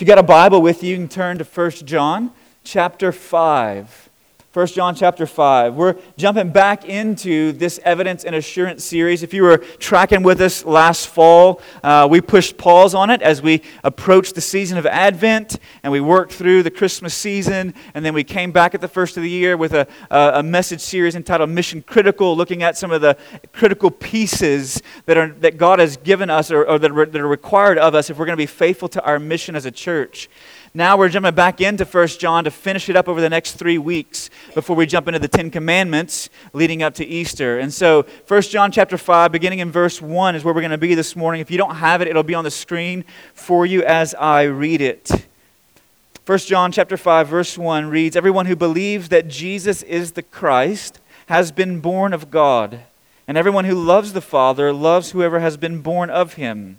If you got a Bible with you, you can turn to 1 John chapter 5. 1 John chapter 5. We're jumping back into this evidence and assurance series. If you were tracking with us last fall, we pushed pause on it as we approached the season of Advent, and we worked through the Christmas season, and then we came back at the first of the year with a message series entitled Mission Critical, looking at some of the critical pieces that God has given us or that are required of us if we're going to be faithful to our mission as a church. Now we're jumping back into 1 John to finish it up over the next 3 weeks before we jump into the Ten Commandments leading up to Easter. And so 1 John chapter 5, beginning in verse 1 is where we're going to be this morning. If you don't have it, it'll be on the screen for you as I read it. 1 John chapter 5, verse 1 reads, "Everyone who believes that Jesus is the Christ has been born of God, and everyone who loves the Father loves whoever has been born of him.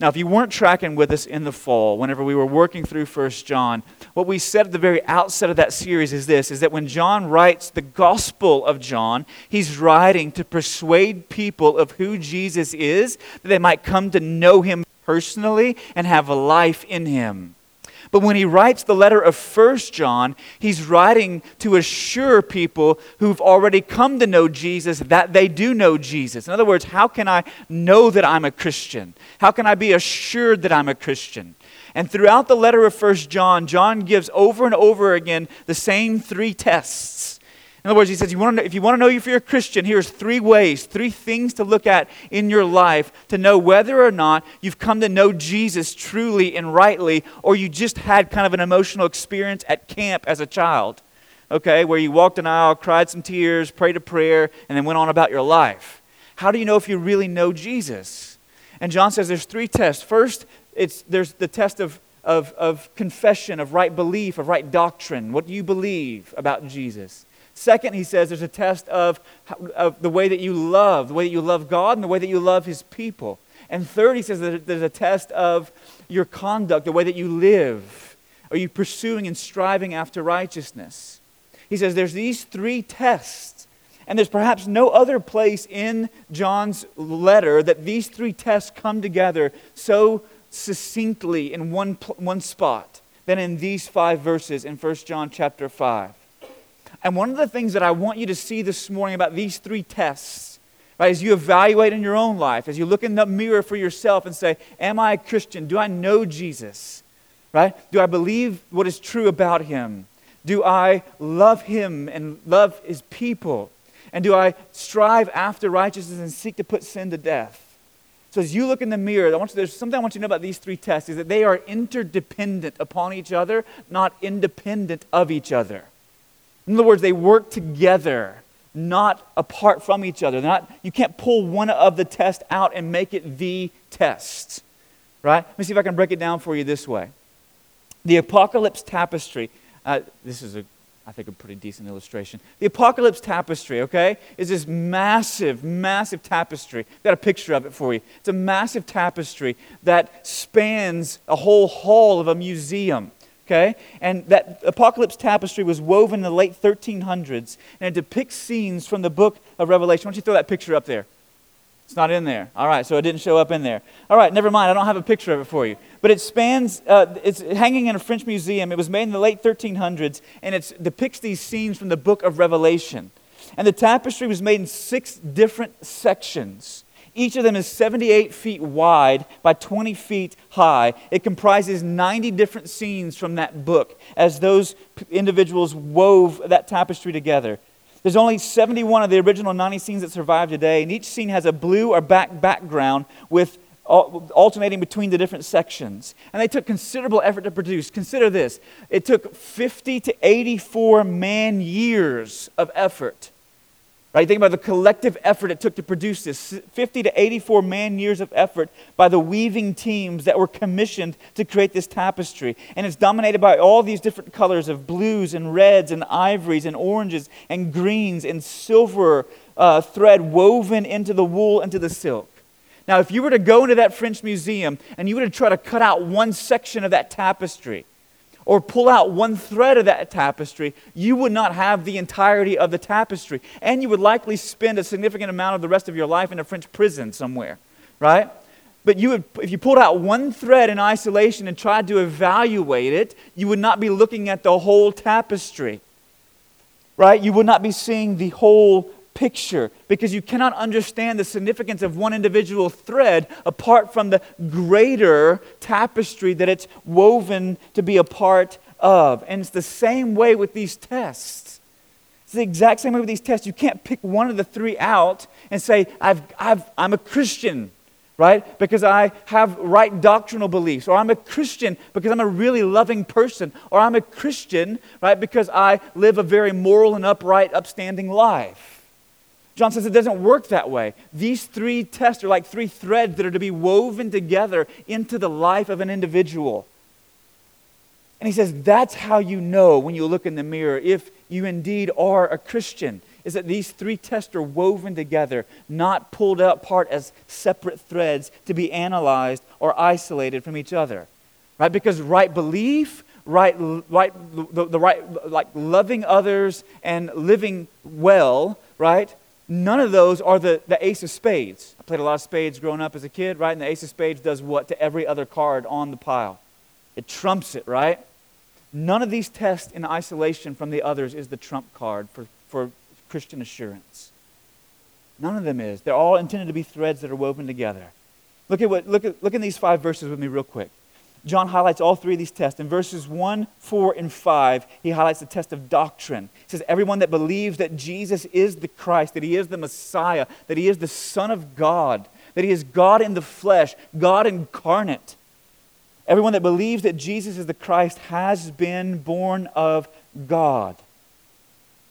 Now, if you weren't tracking with us in the fall, whenever we were working through 1 John, what we said at the very outset of that series is this, is that when John writes the Gospel of John, he's writing to persuade people of who Jesus is, that they might come to know him personally and have a life in him. But when he writes the letter of 1 John, he's writing to assure people who've already come to know Jesus that they do know Jesus. In other words, how can I know that I'm a Christian? How can I be assured that I'm a Christian? And throughout the letter of 1 John, John gives over and over again the same three tests. In other words, he says, if you want to know if you're a Christian, here's 3 ways, 3 things to look at in your life to know whether or not you've come to know Jesus truly and rightly, or you just had kind of an emotional experience at camp as a child, okay, where you walked an aisle, cried some tears, prayed a prayer, and then went on about your life. How do you know if you really know Jesus? And John says there's 3 tests. First, there's the test of confession, of right belief, of right doctrine, what you believe about Jesus. Second, he says there's a test of the way that you love, the way that you love God and the way that you love his people. And third, he says that there's a test of your conduct, the way that you live. Are you pursuing and striving after righteousness? He says there's these 3 tests. And there's perhaps no other place in John's letter that these 3 tests come together so succinctly in one spot than in these 5 verses in 1 John chapter 5. And one of the things that I want you to see this morning about these 3 tests, right, as you evaluate in your own life, as you look in the mirror for yourself and say, am I a Christian? Do I know Jesus? Right? Do I believe what is true about him? Do I love him and love his people? And do I strive after righteousness and seek to put sin to death? So as you look in the mirror, there's something I want you to know about these 3 tests, is that they are interdependent upon each other, not independent of each other. In other words, they work together, not apart from each other. You can't pull one of the tests out and make it the test, right? Let me see if I can break it down for you this way. The Apocalypse tapestry, this is I think a pretty decent illustration. The Apocalypse tapestry, okay, is this massive, massive tapestry. I've got a picture of it for you. It's a massive tapestry that spans a whole hall of a museum. Okay? And that Apocalypse tapestry was woven in the late 1300s, and it depicts scenes from the book of Revelation. Why don't you throw that picture up there? It's not in there. All right, so it didn't show up in there. All right, never mind. I don't have a picture of it for you. But it spans, it's hanging in a French museum. It was made in the late 1300s, and it depicts these scenes from the book of Revelation. And the tapestry was made in 6 different sections. Each of them is 78 feet wide by 20 feet high. It comprises 90 different scenes from that book as those individuals wove that tapestry together. There's only 71 of the original 90 scenes that survive today, and each scene has a blue or black background with alternating between the different sections. And they took considerable effort to produce. Consider this. It took 50 to 84 man-years of effort Right? Think about the collective effort it took to produce this. 50 to 84 man-years of effort by the weaving teams that were commissioned to create this tapestry. And it's dominated by all these different colors of blues and reds and ivories and oranges and greens and silver thread woven into the wool, into the silk. Now, if you were to go into that French museum and you were to try to cut out one section of that tapestry or pull out one thread of that tapestry, you would not have the entirety of the tapestry. And you would likely spend a significant amount of the rest of your life in a French prison somewhere, right? But you would, if you pulled out one thread in isolation and tried to evaluate it, you would not be looking at the whole tapestry, right? You would not be seeing the whole picture, because you cannot understand the significance of one individual thread apart from the greater tapestry that it's woven to be a part of. And it's the same way with these tests. It's the exact same way with these tests. You can't pick one of the three out and say, I'm a Christian, right? Because I have right doctrinal beliefs, or I'm a Christian because I'm a really loving person, or I'm a Christian, right, because I live a very moral and upright, upstanding life. John says it doesn't work that way. These three tests are like three threads that are to be woven together into the life of an individual. And he says that's how you know when you look in the mirror if you indeed are a Christian, is that these three tests are woven together, not pulled apart as separate threads to be analyzed or isolated from each other. Right? Because right belief, right, like loving others and living well, right? None of those are the ace of spades. I played a lot of spades growing up as a kid, right? And the ace of spades does what to every other card on the pile? It trumps it, right? None of these tests in isolation from the others is the trump card for Christian assurance. None of them is. They're all intended to be threads that are woven together. Look in these 5 verses with me real quick. John highlights all three of these tests. In verses 1, 4, and 5, he highlights the test of doctrine. He says, everyone that believes that Jesus is the Christ, that he is the Messiah, that he is the Son of God, that he is God in the flesh, God incarnate. Everyone that believes that Jesus is the Christ has been born of God.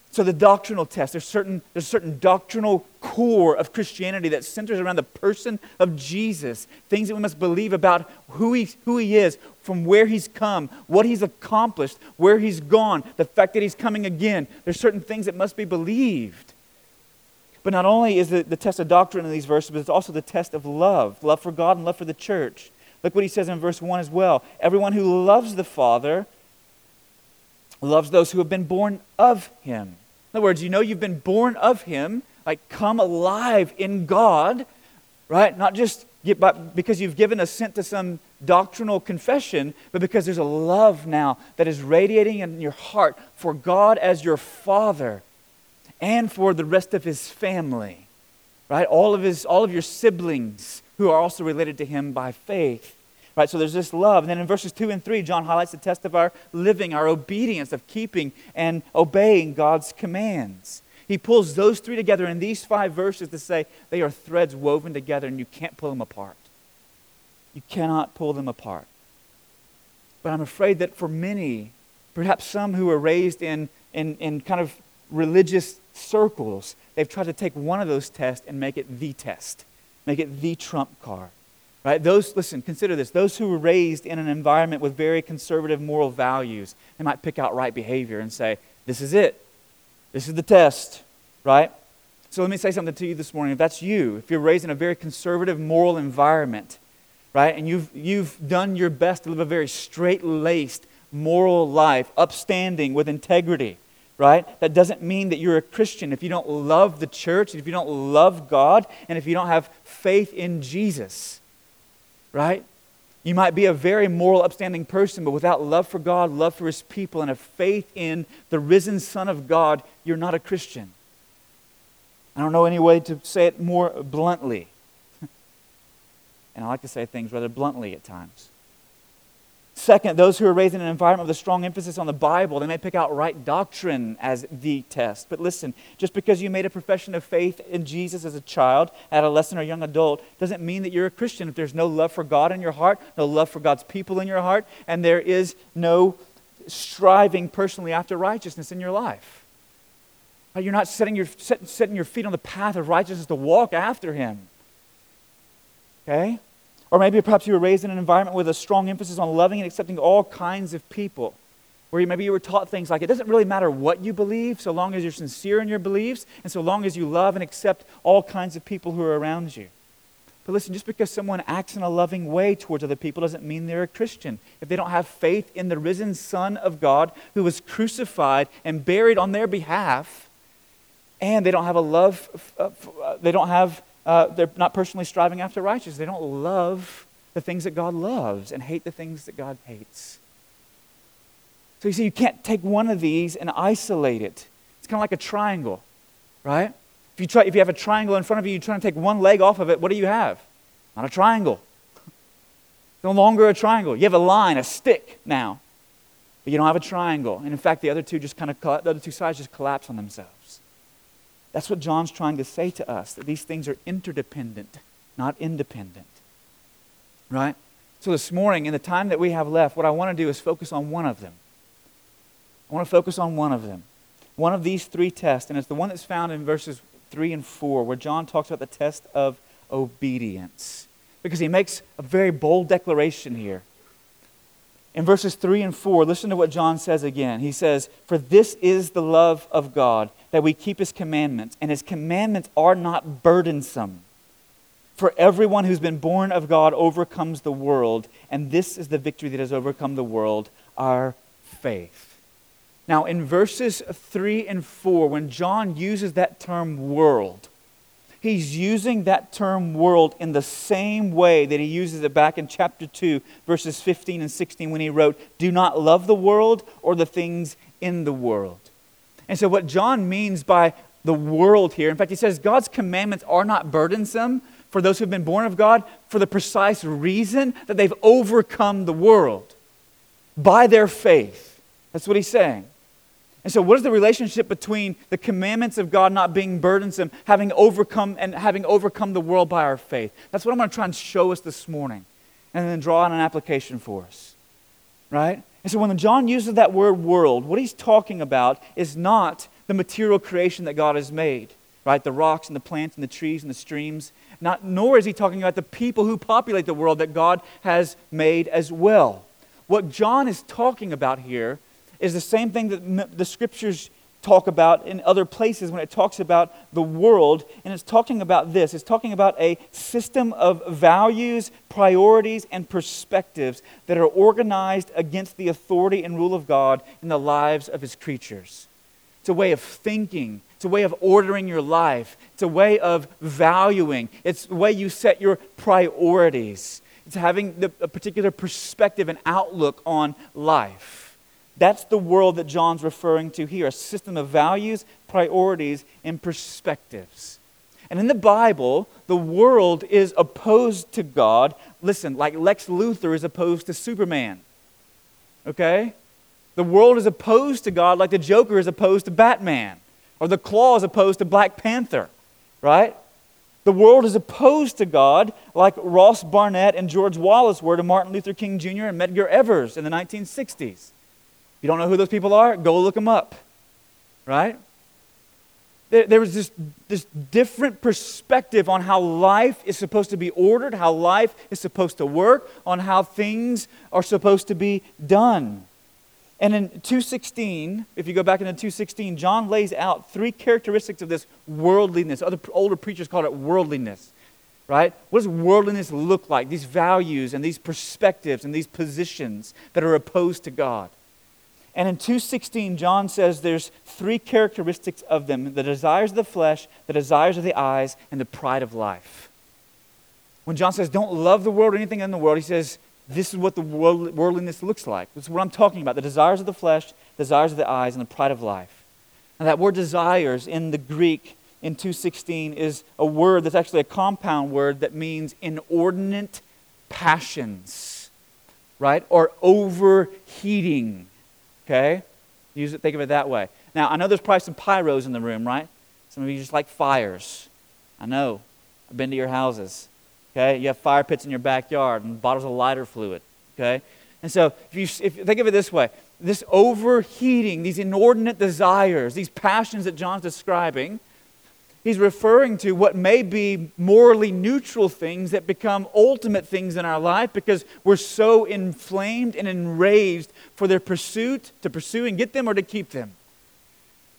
So the doctrinal test, there's certain doctrinal core of Christianity that centers around the person of Jesus. Things that we must believe about who he is, from where he's come, what he's accomplished, where he's gone, the fact that he's coming again. There's certain things that must be believed. But not only is the test of doctrine in these verses, but it's also the test of love. Love for God and love for the church. Look what he says in verse 1 as well. Everyone who loves the Father loves those who have been born of him. In other words, you know you've been born of him, like come alive in God, right? Not just because you've given assent to some doctrinal confession, but because there's a love now that is radiating in your heart for God as your Father and for the rest of his family, right? All of your siblings who are also related to him by faith. Right, so there's this love. And then in verses 2 and 3, John highlights the test of our living, our obedience, of keeping and obeying God's commands. He pulls those three together in these 5 verses to say they are threads woven together and you can't pull them apart. You cannot pull them apart. But I'm afraid that for many, perhaps some who were raised in kind of religious circles, they've tried to take one of those tests and make it the test, make it the trump card. Right? Consider this. Those who were raised in an environment with very conservative moral values, they might pick out right behavior and say, this is it. This is the test, right? So let me say something to you this morning. If that's you, if you're raised in a very conservative moral environment, right, and you've done your best to live a very straight-laced moral life, upstanding with integrity, right? That doesn't mean that you're a Christian if you don't love the church, if you don't love God, and if you don't have faith in Jesus. Right? You might be a very moral, upstanding person, but without love for God, love for his people, and a faith in the risen Son of God, you're not a Christian. I don't know any way to say it more bluntly. And I like to say things rather bluntly at times. Second, those who are raised in an environment with a strong emphasis on the Bible, they may pick out right doctrine as the test. But listen, just because you made a profession of faith in Jesus as a child, adolescent, or young adult, doesn't mean that you're a Christian if there's no love for God in your heart, no love for God's people in your heart, and there is no striving personally after righteousness in your life. You're not setting your feet on the path of righteousness to walk after him. Okay? Or maybe perhaps you were raised in an environment with a strong emphasis on loving and accepting all kinds of people, where maybe you were taught things like, it doesn't really matter what you believe, so long as you're sincere in your beliefs, and so long as you love and accept all kinds of people who are around you. But listen, just because someone acts in a loving way towards other people doesn't mean they're a Christian. If they don't have faith in the risen Son of God who was crucified and buried on their behalf, and they don't have a love, they're not personally striving after righteousness. They don't love the things that God loves and hate the things that God hates. So you see, you can't take one of these and isolate it. It's kind of like a triangle, right? If you have a triangle in front of you, you try to take one leg off of it, what do you have? Not a triangle. No longer a triangle. You have a line, a stick now. But you don't have a triangle. And in fact, the other two sides just collapse on themselves. That's what John's trying to say to us, that these things are interdependent, not independent. Right? So this morning, in the time that we have left, what I want to do is focus on one of them. I want to focus on one of them. One of these three tests, and it's the one that's found in verses 3 and 4, where John talks about the test of obedience. Because he makes a very bold declaration here. In verses 3 and 4, listen to what John says again. He says, "For this is the love of God, that we keep his commandments, and his commandments are not burdensome. For everyone who's been born of God overcomes the world, and this is the victory that has overcome the world, our faith." Now, in verses 3 and 4, when John uses that term world, he's using that term world in the same way that he uses it back in chapter 2, verses 15 and 16, when he wrote, "Do not love the world or the things in the world." And so what John means by the world here, in fact, he says God's commandments are not burdensome for those who've been born of God for the precise reason that they've overcome the world by their faith. That's what he's saying. And so what is the relationship between the commandments of God not being burdensome, having overcome the world by our faith? That's what I'm going to try and show us this morning, and then draw out an application for us, right? And so when John uses that word world, what he's talking about is not the material creation that God has made, right? The rocks and the plants and the trees and the streams. Nor is he talking about the people who populate the world that God has made as well. What John is talking about here is the same thing that the scriptures talk about in other places when it talks about the world, and it's talking about this. It's talking about a system of values, priorities, and perspectives that are organized against the authority and rule of God in the lives of his creatures. It's a way of thinking. It's a way of ordering your life. It's a way of valuing. It's the way you set your priorities. It's having a particular perspective and outlook on life. That's the world that John's referring to here, a system of values, priorities, and perspectives. And in the Bible, the world is opposed to God. Listen, like Lex Luthor is opposed to Superman. Okay? The world is opposed to God like the Joker is opposed to Batman, or the Claw is opposed to Black Panther, right? The world is opposed to God like Ross Barnett and George Wallace were to Martin Luther King Jr. and Medgar Evers in the 1960s. If you don't know who those people are, go look them up, right? There was this different perspective on how life is supposed to be ordered, how life is supposed to work, on how things are supposed to be done. And in 2:16, if you go back into 2:16, John lays out three characteristics of this worldliness. Other older preachers called it worldliness, right? What does worldliness look like? These values and these perspectives and these positions that are opposed to God. And in 2:16, John says there's three characteristics of them: the desires of the flesh, the desires of the eyes, and the pride of life. When John says don't love the world or anything in the world, he says this is what the worldliness looks like. This is what I'm talking about: the desires of the flesh, desires of the eyes, and the pride of life. And that word desires in the Greek in 2:16 is a word that's actually a compound word that means inordinate passions, right? Or overheating. Okay? Think of it that way. Now, I know there's probably some pyros in the room, right? Some of you just like fires. I know. I've been to your houses. Okay? You have fire pits in your backyard and bottles of lighter fluid. Okay? And so, if you think of it this way. this overheating, these inordinate desires, these passions that John's describing, he's referring to what may be morally neutral things that become ultimate things in our life because we're so inflamed and enraged for their pursuit, to pursue and get them or to keep them.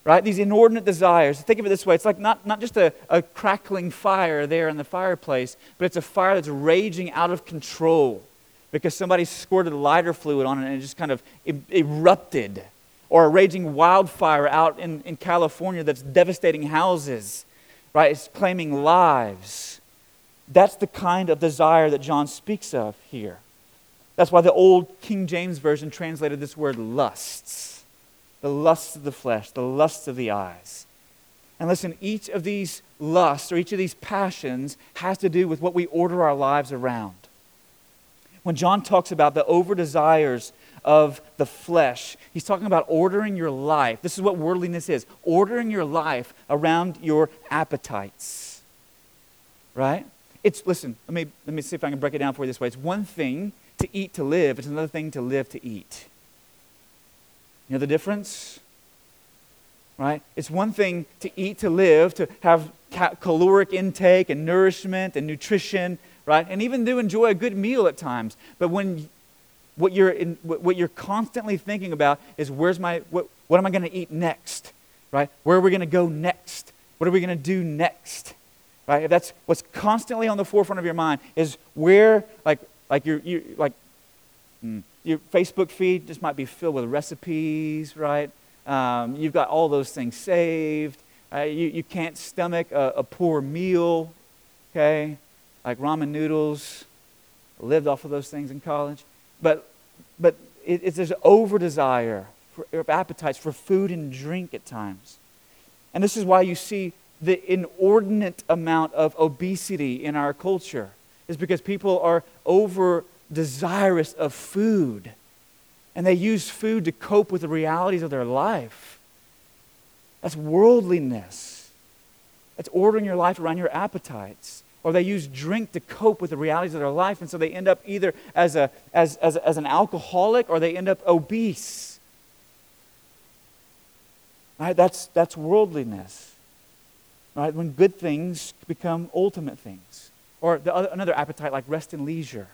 Right? These inordinate desires. Think of it this way. It's like not just a crackling fire there in the fireplace, but it's a fire that's raging out of control because somebody squirted lighter fluid on it and it just kind of erupted. Or a raging wildfire out in California that's devastating houses. Right? It's claiming lives. That's the kind of desire that John speaks of here. That's why the old King James Version translated this word lusts. The lusts of the flesh, the lusts of the eyes. And listen, each of these lusts or each of these passions has to do with what we order our lives around. When John talks about the over-desires of the flesh, he's talking about ordering your life. This is what worldliness is. Ordering your life around your appetites. Right? It's, listen, let me see if I can break it down for you this way. It's one thing to eat to live. It's another thing to live to eat. You know the difference? Right? It's one thing to eat to live, to have caloric intake and nourishment and nutrition, right? And even to enjoy a good meal at times. But when what you're constantly thinking about is what am I going to eat next? Right? Where are we going to go next? What are we going to do next? Right? If that's what's constantly on the forefront of your mind is where your Facebook feed just might be filled with recipes, right? You've got all those things saved. You can't stomach a poor meal, okay? Like ramen noodles. I lived off of those things in college. But it's this over-desire of appetites for food and drink at times. And this is why you see the inordinate amount of obesity in our culture. Is because people are over-desirous of food. And they use food to cope with the realities of their life. That's worldliness. That's ordering your life around your appetites. Or they use drink to cope with the realities of their life, and so they end up either as an alcoholic, or they end up obese. Right? That's worldliness. Right? When good things become ultimate things, or another appetite like rest and leisure.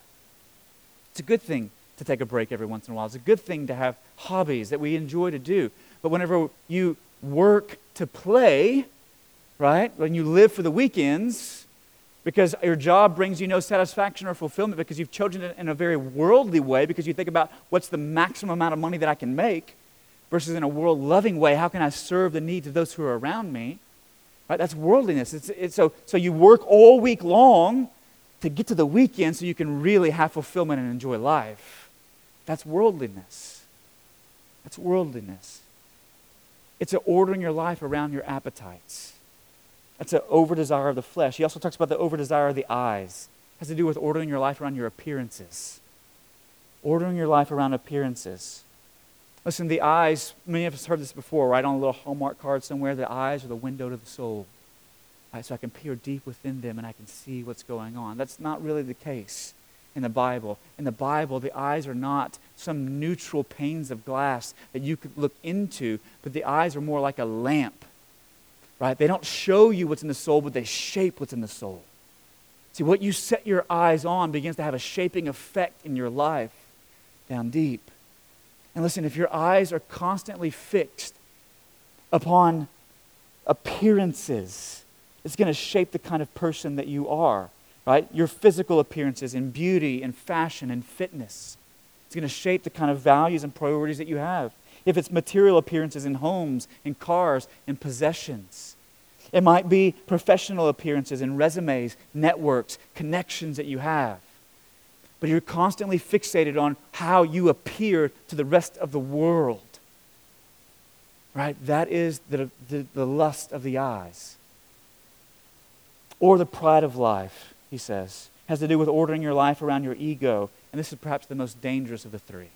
It's a good thing to take a break every once in a while. It's a good thing to have hobbies that we enjoy to do. But whenever you work to play, right? When you live for the weekends. Because your job brings you no satisfaction or fulfillment because you've chosen it in a very worldly way because you think about what's the maximum amount of money that I can make versus in a world-loving way, how can I serve the needs of those who are around me? Right? That's worldliness. So you work all week long to get to the weekend so you can really have fulfillment and enjoy life. That's worldliness. That's worldliness. It's ordering your life around your appetites. That's an over-desire of the flesh. He also talks about the over-desire of the eyes. It has to do with ordering your life around your appearances. Ordering your life around appearances. Listen, the eyes, many of us heard this before, right? On a little Hallmark card somewhere, the eyes are the window to the soul. Right? So I can peer deep within them and I can see what's going on. That's not really the case in the Bible. In the Bible, the eyes are not some neutral panes of glass that you could look into, but the eyes are more like a lamp. Right? They don't show you what's in the soul, but they shape what's in the soul. See, what you set your eyes on begins to have a shaping effect in your life down deep. And listen, if your eyes are constantly fixed upon appearances, it's going to shape the kind of person that you are, right? Your physical appearances in beauty and fashion and fitness. It's going to shape the kind of values and priorities that you have. If it's material appearances in homes, in cars, in possessions. It might be professional appearances in resumes, networks, connections that you have. But you're constantly fixated on how you appear to the rest of the world. Right? That is the lust of the eyes. Or the pride of life, he says. It has to do with ordering your life around your ego. And this is perhaps the most dangerous of the three.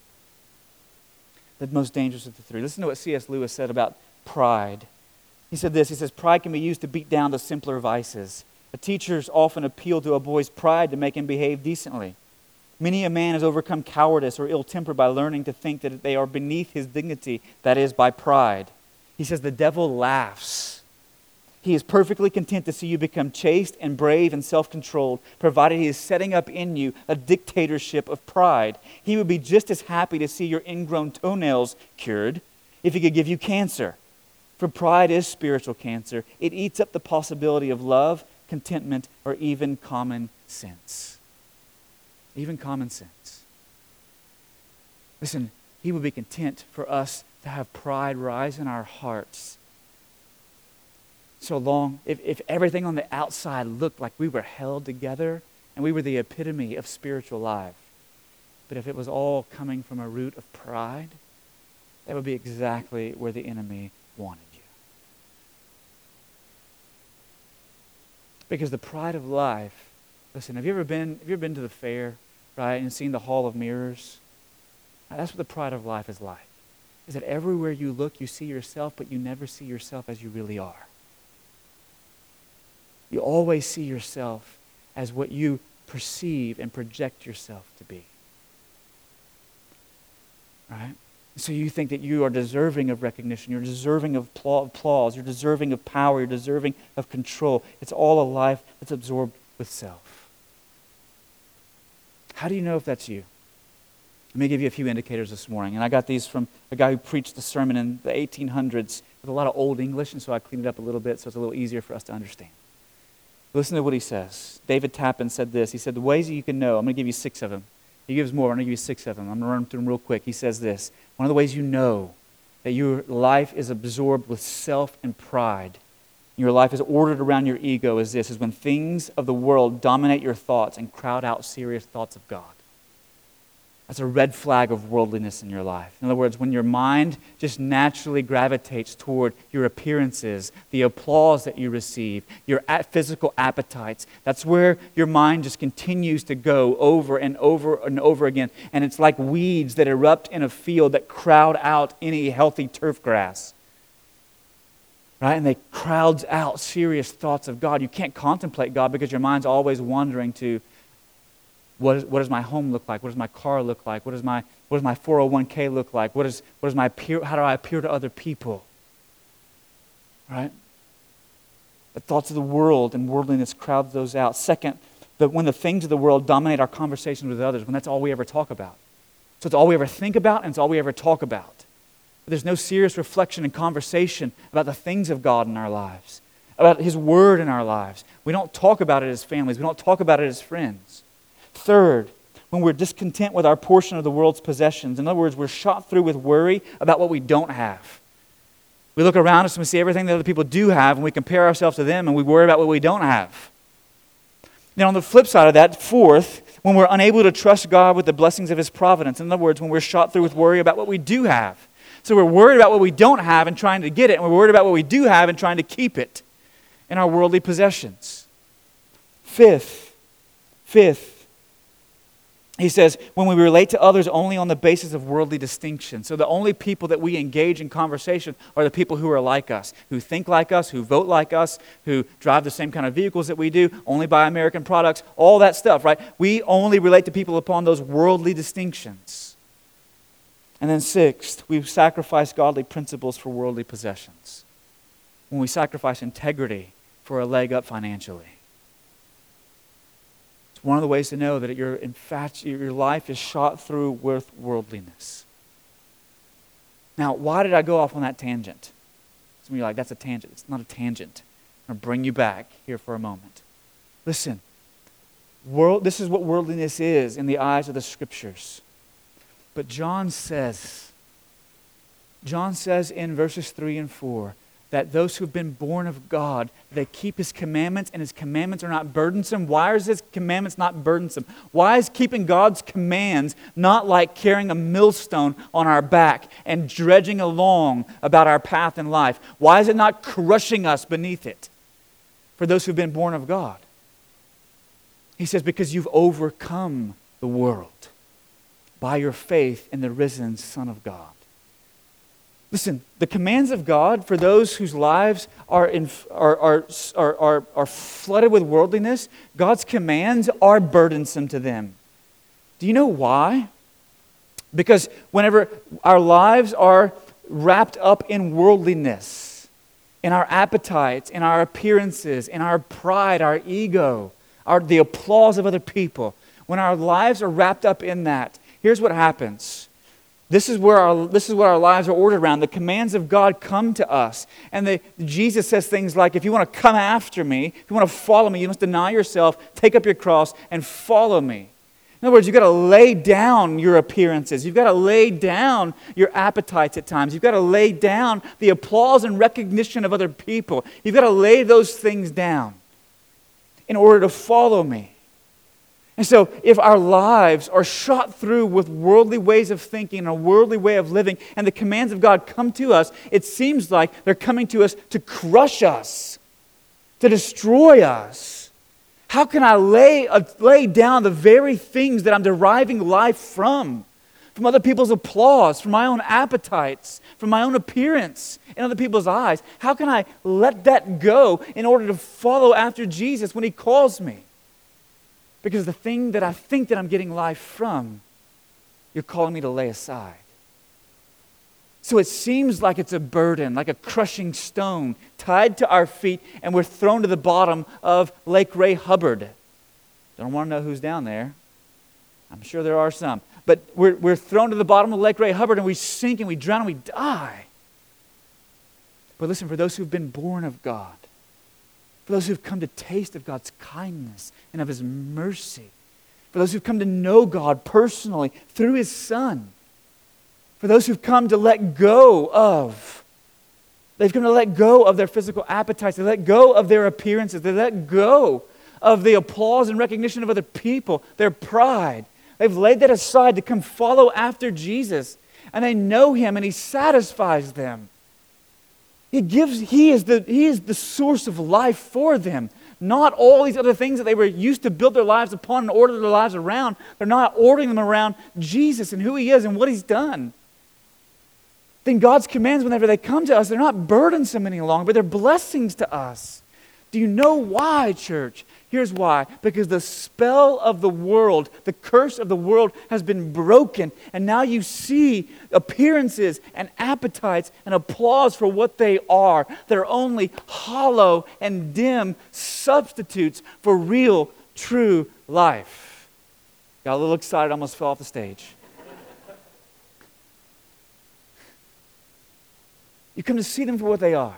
The most dangerous of the three. Listen to what C.S. Lewis said about pride. He said this, he says, pride can be used to beat down the simpler vices. The teachers often appeal to a boy's pride to make him behave decently. Many a man has overcome cowardice or ill temper by learning to think that they are beneath his dignity, that is, by pride. He says the devil laughs. He is perfectly content to see you become chaste and brave and self-controlled, provided he is setting up in you a dictatorship of pride. He would be just as happy to see your ingrown toenails cured if he could give you cancer. For pride is spiritual cancer. It eats up the possibility of love, contentment, or even common sense. Even common sense. Listen, he would be content for us to have pride rise in our hearts. So long, if everything on the outside looked like we were held together and we were the epitome of spiritual life. But if it was all coming from a root of pride, that would be exactly where the enemy wanted you. Because the pride of life, listen, have you ever been to the fair, right, and seen the Hall of Mirrors? Now, that's what the pride of life is like. Is that everywhere you look, you see yourself, but you never see yourself as you really are. You always see yourself as what you perceive and project yourself to be. Right? So you think that you are deserving of recognition, you're deserving of applause, you're deserving of power, you're deserving of control. It's all a life that's absorbed with self. How do you know if that's you? Let me give you a few indicators this morning. And I got these from a guy who preached the sermon in the 1800s with a lot of old English, and so I cleaned it up a little bit so it's a little easier for us to understand. Listen to what he says. David Tappan said this. He said, the ways that you can know, I'm going to give you 6 of them. He gives more. I'm going to give you 6 of them. I'm going to run through them real quick. He says this. One of the ways you know that your life is absorbed with self and pride, your life is ordered around your ego is this, is when things of the world dominate your thoughts and crowd out serious thoughts of God. That's a red flag of worldliness in your life. In other words, when your mind just naturally gravitates toward your appearances, the applause that you receive, your physical appetites, that's where your mind just continues to go over and over and over again. And it's like weeds that erupt in a field that crowd out any healthy turf grass. Right? And they crowds out serious thoughts of God. You can't contemplate God because your mind's always wandering to, what does my home look like? What does my car look like? What does my 401k look like? How do I appear to other people? Right? The thoughts of the world and worldliness crowds those out. Second, that when the things of the world dominate our conversations with others, when that's all we ever talk about. So it's all we ever think about and it's all we ever talk about. But there's no serious reflection and conversation about the things of God in our lives, about His Word in our lives. We don't talk about it as families. We don't talk about it as friends. Third, when we're discontent with our portion of the world's possessions. In other words, we're shot through with worry about what we don't have. We look around us and we see everything that other people do have, and we compare ourselves to them, and we worry about what we don't have. Now, on the flip side of that, fourth, when we're unable to trust God with the blessings of His providence. In other words, when we're shot through with worry about what we do have. So we're worried about what we don't have and trying to get it, and we're worried about what we do have and trying to keep it in our worldly possessions. Fifth. He says, when we relate to others only on the basis of worldly distinction. So the only people that we engage in conversation are the people who are like us, who think like us, who vote like us, who drive the same kind of vehicles that we do, only buy American products, all that stuff, right? We only relate to people upon those worldly distinctions. And then sixth, we sacrifice godly principles for worldly possessions. When we sacrifice integrity for a leg up financially. One of the ways to know that your life is shot through with worldliness. Now, why did I go off on that tangent? Some of you are like, that's a tangent. It's not a tangent. I'm going to bring you back here for a moment. Listen, this is what worldliness is in the eyes of the Scriptures. But John says in verses 3 and 4, that those who've been born of God, they keep His commandments, and His commandments are not burdensome. Why is His commandments not burdensome? Why is keeping God's commands not like carrying a millstone on our back and dredging along about our path in life? Why is it not crushing us beneath it for those who've been born of God? He says, because you've overcome the world by your faith in the risen Son of God. Listen, the commands of God for those whose lives are flooded with worldliness, God's commands are burdensome to them. Do you know why? Because whenever our lives are wrapped up in worldliness, in our appetites, in our appearances, in our pride, our ego, the applause of other people, when our lives are wrapped up in that, here's what happens. This is what our lives are ordered around. The commands of God come to us. And Jesus says things like, if you want to come after me, if you want to follow me, you must deny yourself, take up your cross, and follow me. In other words, you've got to lay down your appearances. You've got to lay down your appetites at times. You've got to lay down the applause and recognition of other people. You've got to lay those things down in order to follow me. And so if our lives are shot through with worldly ways of thinking and a worldly way of living, and the commands of God come to us, it seems like they're coming to us to crush us, to destroy us. How can I lay down the very things that I'm deriving life from other people's applause, from my own appetites, from my own appearance in other people's eyes? How can I let that go in order to follow after Jesus when he calls me? Because the thing that I think that I'm getting life from, you're calling me to lay aside. So it seems like it's a burden, like a crushing stone tied to our feet, and we're thrown to the bottom of Lake Ray Hubbard. Don't want to know who's down there. I'm sure there are some. But we're thrown to the bottom of Lake Ray Hubbard, and we sink, and we drown, and we die. But listen, for those who've been born of God, for those who've come to taste of God's kindness and of his mercy, for those who've come to know God personally through his Son, for those who've come to let go of, they've come to let go of their physical appetites, they let go of their appearances, they let go of the applause and recognition of other people, their pride. They've laid that aside to come follow after Jesus, and they know him and he satisfies them. He is the source of life for them. Not all these other things that they were used to build their lives upon and order their lives around. They're not ordering them around Jesus and who he is and what he's done. Then God's commands, whenever they come to us, they're not burdensome any longer, but they're blessings to us. Do you know why, church? Here's why. Because the spell of the world, the curse of the world has been broken. And now you see appearances and appetites and applause for what they are. They're only hollow and dim substitutes for real, true life. Got a little excited, almost fell off the stage. You come to see them for what they are.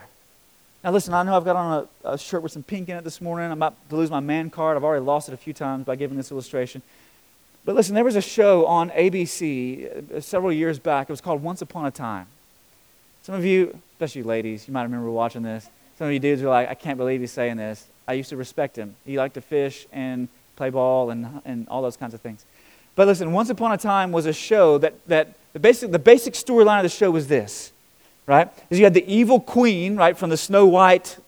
Now listen, I know I've got on a shirt with some pink in it this morning. I'm about to lose my man card. I've already lost it a few times by giving this illustration. But listen, there was a show on ABC several years back. It was called Once Upon a Time. Some of you, especially ladies, you might remember watching this. Some of you dudes were like, I can't believe he's saying this. I used to respect him. He liked to fish and play ball and all those kinds of things. But listen, Once Upon a Time was a show that the basic storyline of the show was this. Right? Is you had the evil queen, right, from the Snow White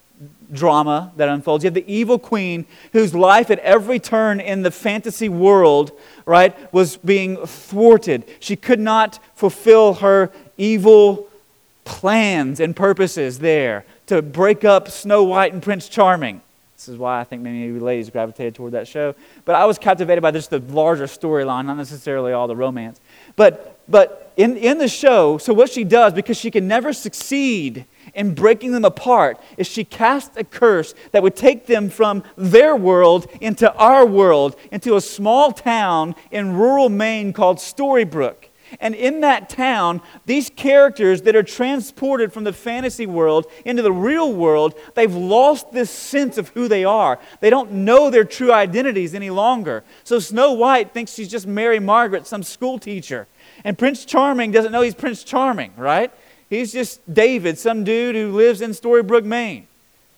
drama that unfolds. You had the evil queen whose life at every turn in the fantasy world, right, was being thwarted. She could not fulfill her evil plans and purposes there to break up Snow White and Prince Charming. This is why I think many of you ladies gravitated toward that show. But I was captivated by just the larger storyline, not necessarily all the romance. But in the show, so what she does, because she can never succeed in breaking them apart, is she casts a curse that would take them from their world into our world, into a small town in rural Maine called Storybrooke. And in that town, these characters that are transported from the fantasy world into the real world, they've lost this sense of who they are. They don't know their true identities any longer. So Snow White thinks she's just Mary Margaret, some school teacher. And Prince Charming doesn't know he's Prince Charming, right? He's just David, some dude who lives in Storybrooke, Maine.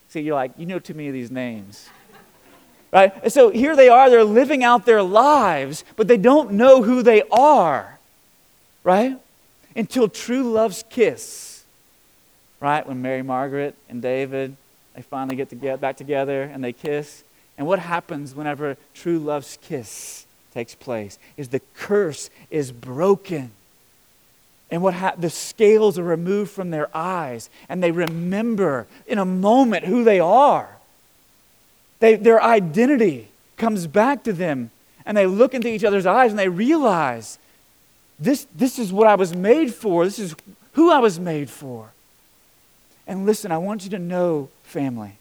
See, you're like, you know too many of these names. Right? And so here they are, they're living out their lives, but they don't know who they are. Right? Until true love's kiss. Right? When Mary Margaret and David, they finally get back together and they kiss. And what happens whenever true love's kiss takes place is the curse is broken. And the scales are removed from their eyes and they remember in a moment who they are. Their identity comes back to them. and they look into each other's eyes and they realize this is what I was made for. This is who I was made for. And listen, I want you to know, family,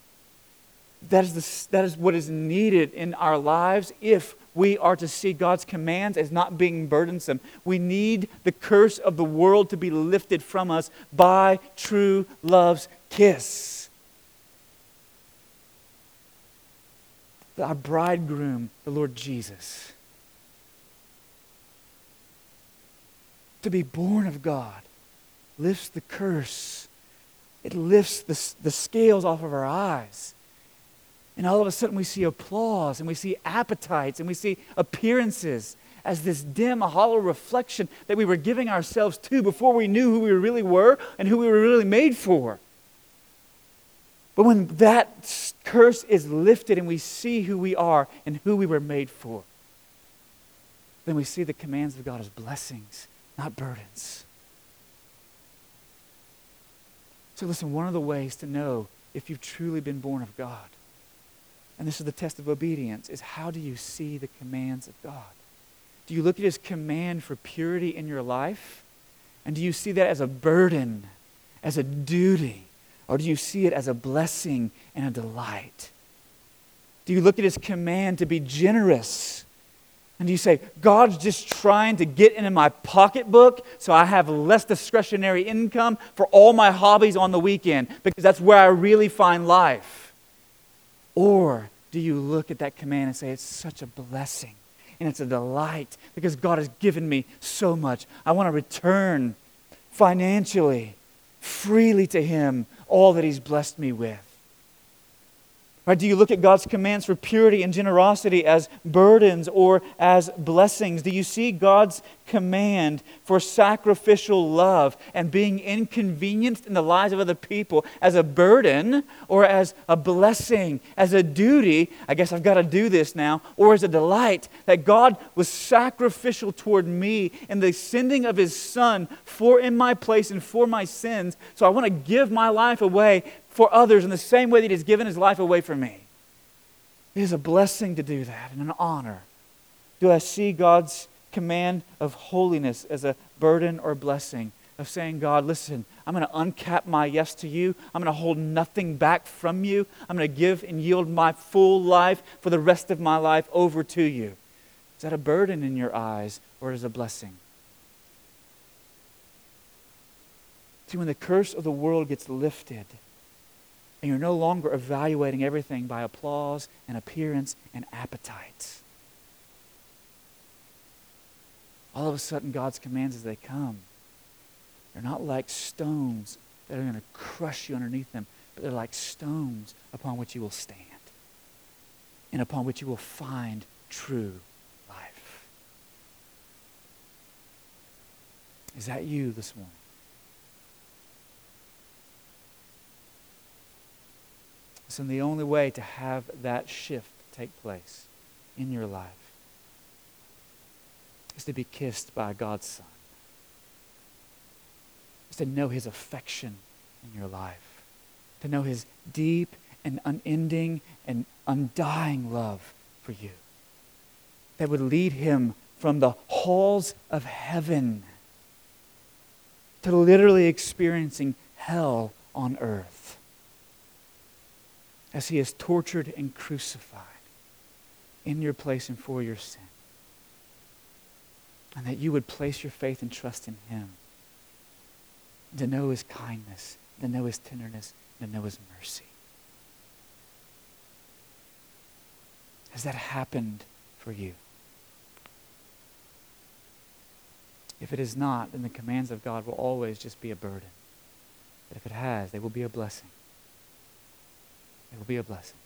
that is what is needed in our lives if we are to see God's commands as not being burdensome. We need the curse of the world to be lifted from us by true love's kiss. Our bridegroom, the Lord Jesus. To be born of God lifts the curse. It lifts the scales off of our eyes. And all of a sudden we see applause and we see appetites and we see appearances as this dim, hollow reflection that we were giving ourselves to before we knew who we really were and who we were really made for. But when that curse is lifted and we see who we are and who we were made for, then we see the commands of God as blessings, not burdens. So listen, one of the ways to know if you've truly been born of God, and this is the test of obedience, is how do you see the commands of God? Do you look at His command for purity in your life? And do you see that as a burden, as a duty? Or do you see it as a blessing and a delight? Do you look at His command to be generous? And do you say, God's just trying to get into my pocketbook so I have less discretionary income for all my hobbies on the weekend because that's where I really find life? Or do you look at that command and say, it's such a blessing and it's a delight because God has given me so much. I want to return financially, freely to Him, all that He's blessed me with. Right? Do you look at God's commands for purity and generosity as burdens or as blessings? Do you see God's command for sacrificial love and being inconvenienced in the lives of other people as a burden or as a blessing, as a duty, I guess I've got to do this now, or as a delight that God was sacrificial toward me in the sending of His Son for in my place and for my sins, so I want to give my life away for others in the same way that He's given His life away for me. It is a blessing to do that and an honor. Do I see God's command of holiness as a burden or blessing? Of saying, God, listen, I'm going to uncap my yes to You. I'm going to hold nothing back from You. I'm going to give and yield my full life for the rest of my life over to You. Is that a burden in your eyes or is it a blessing? See, when the curse of the world gets lifted, and you're no longer evaluating everything by applause and appearance and appetite. All of a sudden, God's commands as they come, they're not like stones that are going to crush you underneath them, but they're like stones upon which you will stand and upon which you will find true life. Is that you this morning? And the only way to have that shift take place in your life is to be kissed by God's Son. Is to know His affection in your life. To know His deep and unending and undying love for you. That would lead Him from the halls of heaven to literally experiencing hell on earth, as He is tortured and crucified in your place and for your sin. And that you would place your faith and trust in Him to know His kindness, to know His tenderness, to know His mercy. Has that happened for you? If it has not, then the commands of God will always just be a burden. But if it has, they will be a blessing. It will be a blessing.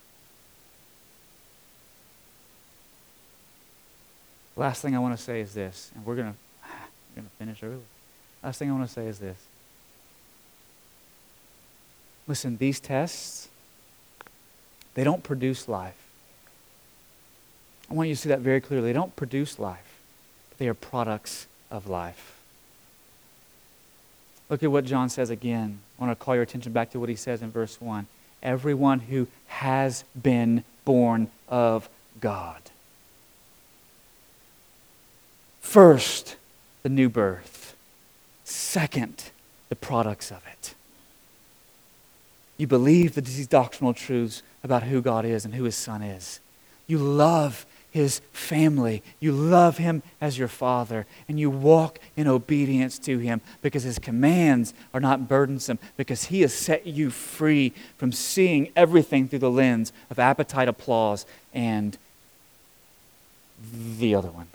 Last thing I want to say is this, and we're going to finish early. Last thing I want to say is this. Listen, these tests, they don't produce life. I want you to see that very clearly. They don't produce life, but they are products of life. Look at what John says again. I want to call your attention back to what he says in verse 1. Everyone who has been born of God. First, the new birth. Second, the products of it. You believe these doctrinal truths about who God is and who His Son is. You love His family. You love Him as your Father. And you walk in obedience to Him because His commands are not burdensome, because He has set you free from seeing everything through the lens of appetite, applause, and the other one.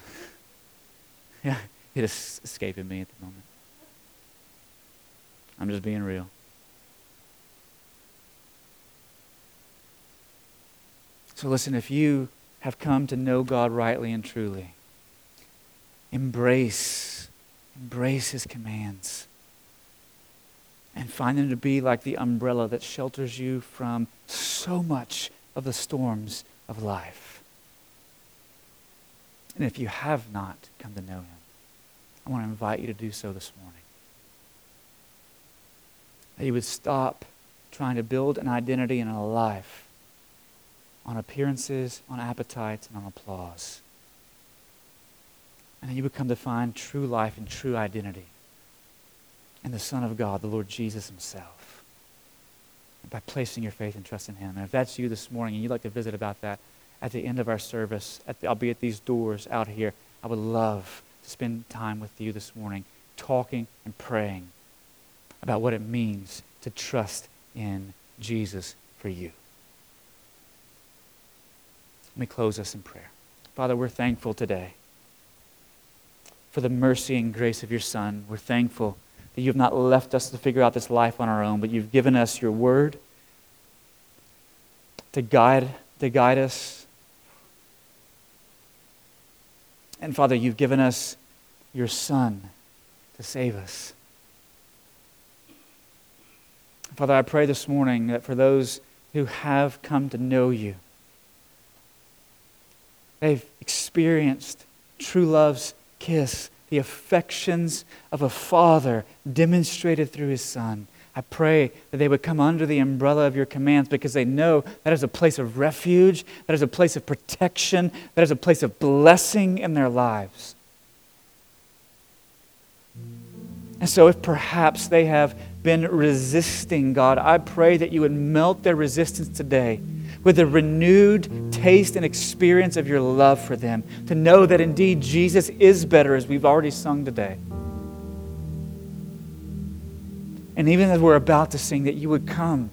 Yeah, it is escaping me at the moment. I'm just being real. So listen, if you have come to know God rightly and truly, embrace His commands and find them to be like the umbrella that shelters you from so much of the storms of life. And if you have not come to know Him, I want to invite you to do so this morning. That you would stop trying to build an identity and a life on appearances, on appetites, and on applause. And you would come to find true life and true identity in the Son of God, the Lord Jesus Himself, by placing your faith and trust in Him. And if that's you this morning and you'd like to visit about that, at the end of our service, I'll be at these doors out here. I would love to spend time with you this morning talking and praying about what it means to trust in Jesus for you. Let me close us in prayer. Father, we're thankful today for the mercy and grace of your Son. We're thankful that you've not left us to figure out this life on our own, but you've given us your word to guide us. And Father, you've given us your Son to save us. Father, I pray this morning that for those who have come to know you, they've experienced true love's kiss, the affections of a Father demonstrated through His Son. I pray that they would come under the umbrella of your commands because they know that is a place of refuge, that is a place of protection, that is a place of blessing in their lives. And so if perhaps they have been resisting God, I pray that you would melt their resistance today with a renewed taste and experience of your love for them, to know that indeed Jesus is better, as we've already sung today. And even as we're about to sing, that you would come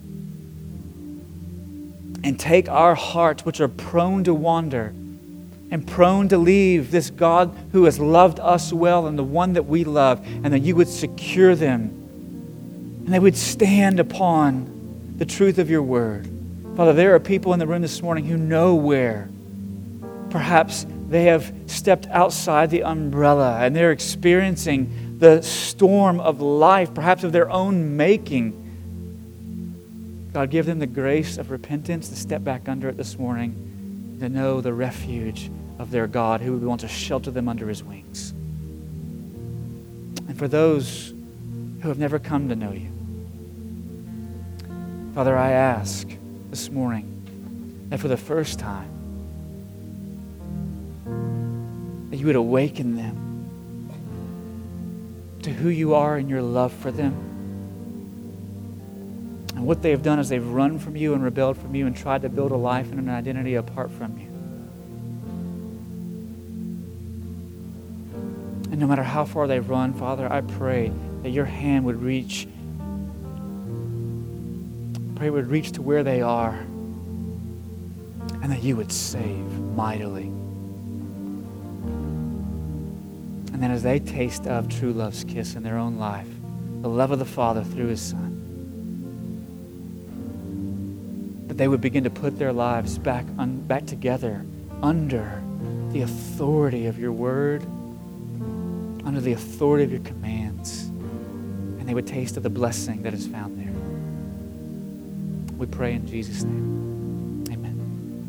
and take our hearts, which are prone to wander and prone to leave this God who has loved us well and the one that we love, and that you would secure them and they would stand upon the truth of your word. Father, there are people in the room this morning who know where perhaps they have stepped outside the umbrella and they're experiencing the storm of life, perhaps of their own making. God, give them the grace of repentance to step back under it this morning, to know the refuge of their God who would want to shelter them under His wings. And for those who have never come to know you, Father, I ask this morning that for the first time that you would awaken them to who you are and your love for them. And what they have done is they've run from you and rebelled from you and tried to build a life and an identity apart from you. And no matter how far they've run, Father, I pray that your hand would reach to where they are, and that you would save mightily. And then as they taste of true love's kiss in their own life, the love of the Father through His Son, that they would begin to put their lives back together under the authority of your word, under the authority of your commands, and they would taste of the blessing that is found there. We pray in Jesus' name.